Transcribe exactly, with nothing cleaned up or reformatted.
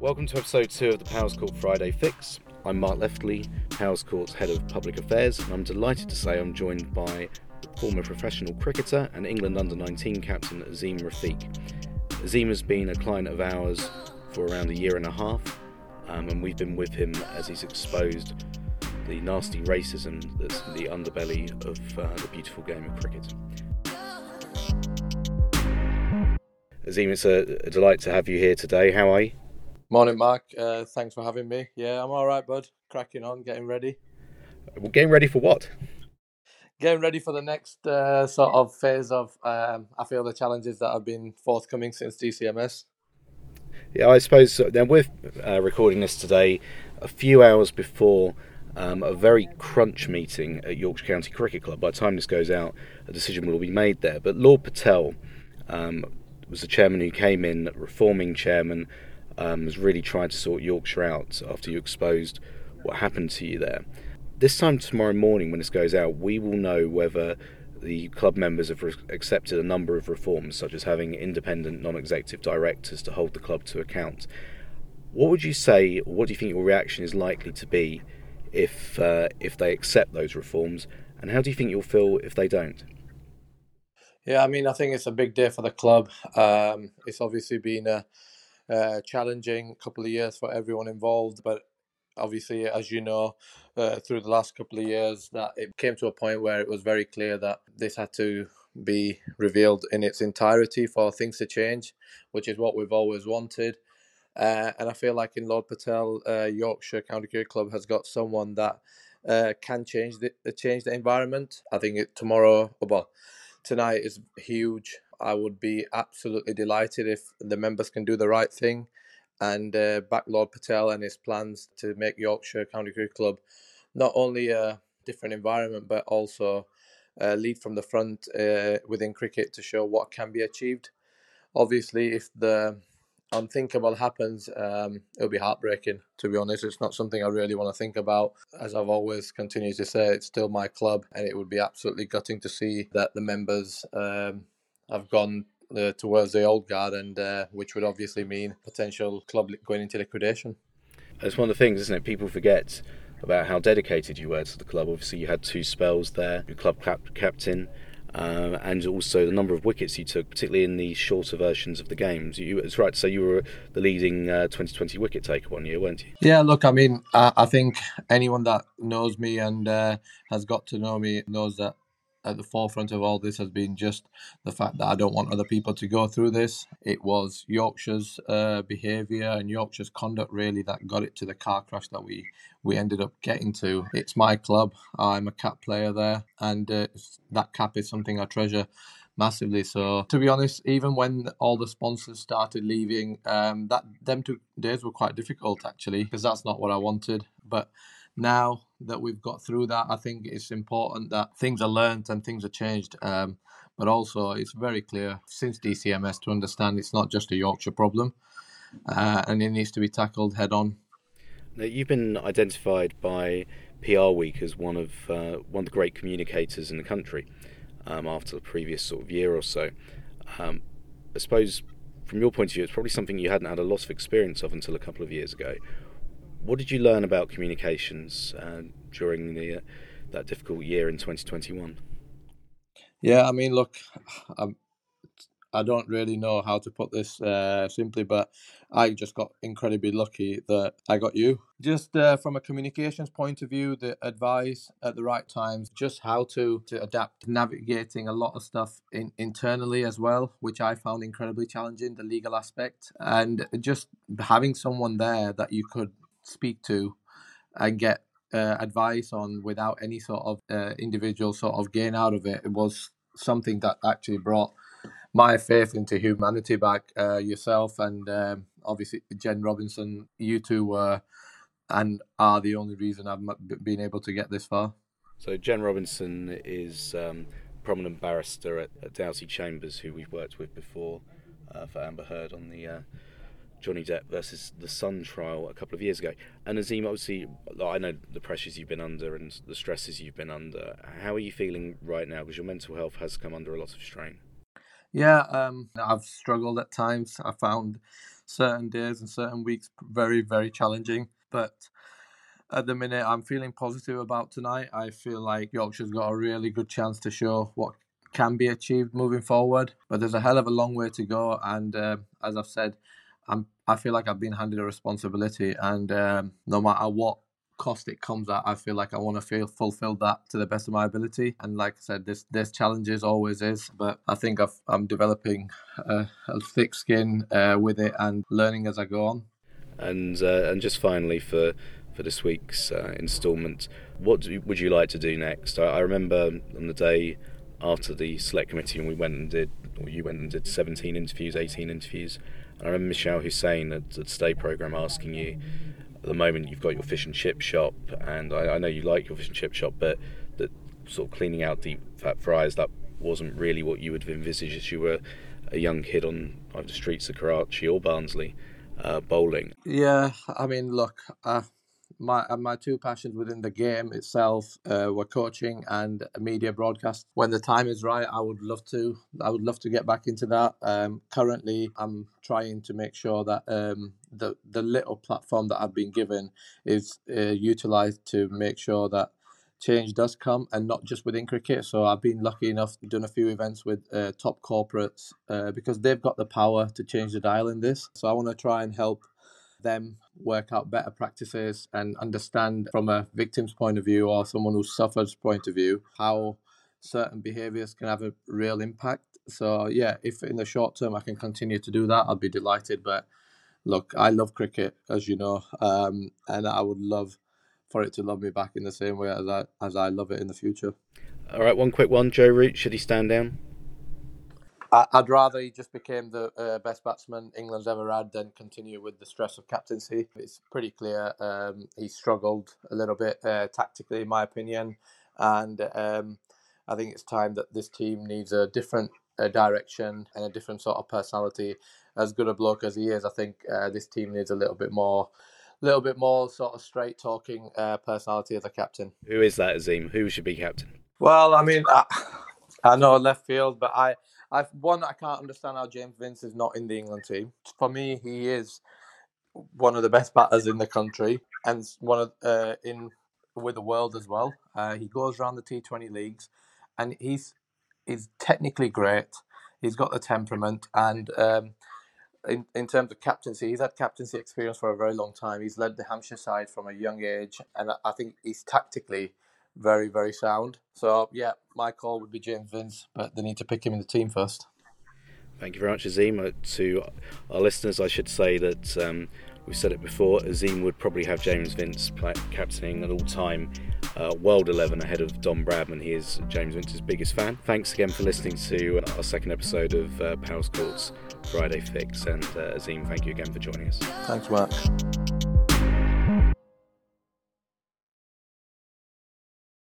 Welcome to episode two of the Powerscourt Friday Fix. I'm Mark Leftly, Powerscourt's Head of Public Affairs, and I'm delighted to say I'm joined by former professional cricketer and England under nineteen captain Azeem Rafiq. Azeem has been a client of ours for around a year and a half, um, and we've been with him as he's exposed the nasty racism that's the underbelly of uh, the beautiful game of cricket. Azeem, it's a, a delight to have you here today. How are you? Morning, Mark. Uh, thanks for having me. Yeah, I'm all right, bud. Cracking on, getting ready. Well, getting ready for what? Getting ready for the next uh, sort of phase of, um, I feel, the challenges that have been forthcoming since D C M S. Yeah, I suppose. Now, we're uh, recording this today a few hours before um, a very crunch meeting at Yorkshire County Cricket Club. By the time this goes out, a decision will be made there. But Lord Patel um, was the chairman who came in, reforming chairman, um, has really tried to sort Yorkshire out after you exposed what happened to you there. This time tomorrow morning, when this goes out, we will know whether the club members have re- accepted a number of reforms, such as having independent non-executive directors to hold the club to account. What would you say, or what do you think your reaction is likely to be if uh, if they accept those reforms, and how do you think you'll feel if they don't? Yeah, I mean, I think it's a big day for the club. Um, it's obviously been a, a challenging couple of years for everyone involved, but obviously, as you know, uh, through the last couple of years, that it came to a point where it was very clear that this had to be revealed in its entirety for things to change, which is what we've always wanted. Uh, and I feel like in Lord Patel, uh, Yorkshire County Cricket Club has got someone that uh, can change the change the environment. I think it, tomorrow, well, tonight is huge. I would be absolutely delighted if the members can do the right thing and uh, back Lord Patel and his plans to make Yorkshire County Cricket Club not only a different environment, but also uh, lead from the front uh, within cricket to show what can be achieved. Obviously, if the unthinkable happens, um, it'll be heartbreaking, to be honest. It's not something I really want to think about. As I've always continued to say, it's still my club, and it would be absolutely gutting to see that the members um, have gone Uh, towards the old guard, and uh, which would obviously mean potential club going into liquidation. It's one of the things, isn't it? People forget about how dedicated you were to the club. Obviously, you had two spells there, your club cap- captain, uh, and also the number of wickets you took, particularly in the shorter versions of the games. You, it's right, so you were the leading uh, twenty twenty wicket taker one year, weren't you? Yeah, look, I mean, I, I think anyone that knows me and uh, has got to know me knows that at the forefront of all this has been just the fact that I don't want other people to go through this. It was Yorkshire's uh, behaviour and Yorkshire's conduct really that got it to the car crash that we, we ended up getting to. It's my club. I'm a cap player there, and uh, that cap is something I treasure massively. So to be honest, even when all the sponsors started leaving, um, that them two days were quite difficult actually, because that's not what I wanted. But now that we've got through that, I think it's important that things are learned and things are changed. Um, but also, it's very clear since D C M S to understand it's not just a Yorkshire problem, uh, and it needs to be tackled head on. Now, you've been identified by P R Week as one of uh, one of the great communicators in the country um, after the previous sort of year or so. Um, I suppose, from your point of view, it's probably something you hadn't had a lot of experience of until a couple of years ago. What did you learn about communications uh, during the uh, that difficult year in twenty twenty-one? Yeah, I mean, look, I'm, I don't really know how to put this uh, simply, but I just got incredibly lucky that I got you. Just uh, from a communications point of view, the advice at the right times, just how to, to adapt, navigating a lot of stuff in, internally as well, which I found incredibly challenging, the legal aspect, and just having someone there that you could speak to and get uh, advice on without any sort of uh, individual sort of gain out of it. It was something that actually brought my faith into humanity back. Uh, yourself and um, obviously Jen Robinson, you two were and are the only reason I've been able to get this far. So Jen Robinson is um, a prominent barrister at, at Doughty Chambers, who we've worked with before uh, for Amber Heard on the Uh, Johnny Depp versus the Sun trial a couple of years ago. And Azeem, obviously, I know the pressures you've been under and the stresses you've been under. How are you feeling right now? Because your mental health has come under a lot of strain. Yeah, um, I've struggled at times. I found certain days and certain weeks very, very challenging. But at the minute, I'm feeling positive about tonight. I feel like Yorkshire's got a really good chance to show what can be achieved moving forward. But there's a hell of a long way to go. And uh, as I've said, I'm, I feel like I've been handed a responsibility. And um, no matter what cost it comes at, I feel like I want to feel fulfilled that to the best of my ability. And like I said, this there's challenges, always is, but I think I've, I'm developing a, a thick skin uh, with it and learning as I go on. And uh, and just finally for for this week's uh, instalment, what do, would you like to do next? I, I remember on the day after the select committee, and we went and did, or you went and did seventeen interviews, eighteen interviews. And I remember Michelle Hussein at the Today Programme asking you, at the moment you've got your fish and chip shop, and I, I know you like your fish and chip shop, but that sort of cleaning out deep fat fries, that wasn't really what you would have envisaged as you were a young kid on either the streets of Karachi or Barnsley uh, bowling. Yeah, I mean, look, uh, my my two passions within the game itself uh, were coaching and media broadcast. When the time is right, I would love to. I would love to get back into that. Um, currently, I'm trying to make sure that... Um, The, the little platform that I've been given is uh, utilised to make sure that change does come, and not just within cricket. So I've been lucky enough to done a few events with uh, top corporates uh, because they've got the power to change the dial in this. So I want to try and help them work out better practices and understand from a victim's point of view or someone who suffers point of view how certain behaviours can have a real impact. So yeah, if in the short term I can continue to do that, I'll be delighted. But look, I love cricket, as you know, um, and I would love for it to love me back in the same way as I as I love it in the future. All right, one quick one. Joe Root, should he stand down? I, I'd rather he just became the uh, best batsman England's ever had than continue with the stress of captaincy. It's pretty clear um, he struggled a little bit uh, tactically, in my opinion, and um, I think it's time that this team needs a different uh, direction and a different sort of personality. As good a bloke as he is, I think uh, this team needs a little bit more, little bit more sort of straight talking uh, personality as a captain. Who is that, Azeem? Who should be captain? Well, I mean, I, I know left field, but I, I've one I can't understand how James Vince is not in the England team. For me, he is one of the best batters in the country, and one of uh, in with the world as well. Uh, he goes around the T twenty leagues, and he's he's technically great. He's got the temperament and. Um, In, in terms of captaincy, he's had captaincy experience for a very long time. He's led the Hampshire side from a young age, and I think he's tactically very, very sound. So, yeah, my call would be James Vince, but they need to pick him in the team first. Thank you very much, Azeem. To our listeners, I should say that um, we've said it before, Azeem would probably have James Vince captaining an all-time uh, World eleven ahead of Don Bradman. He is James Vince's biggest fan. Thanks again for listening to our second episode of uh, Powerscourt's Friday Fix, and uh, Azeem, thank you again for joining us. Thanks, Mark.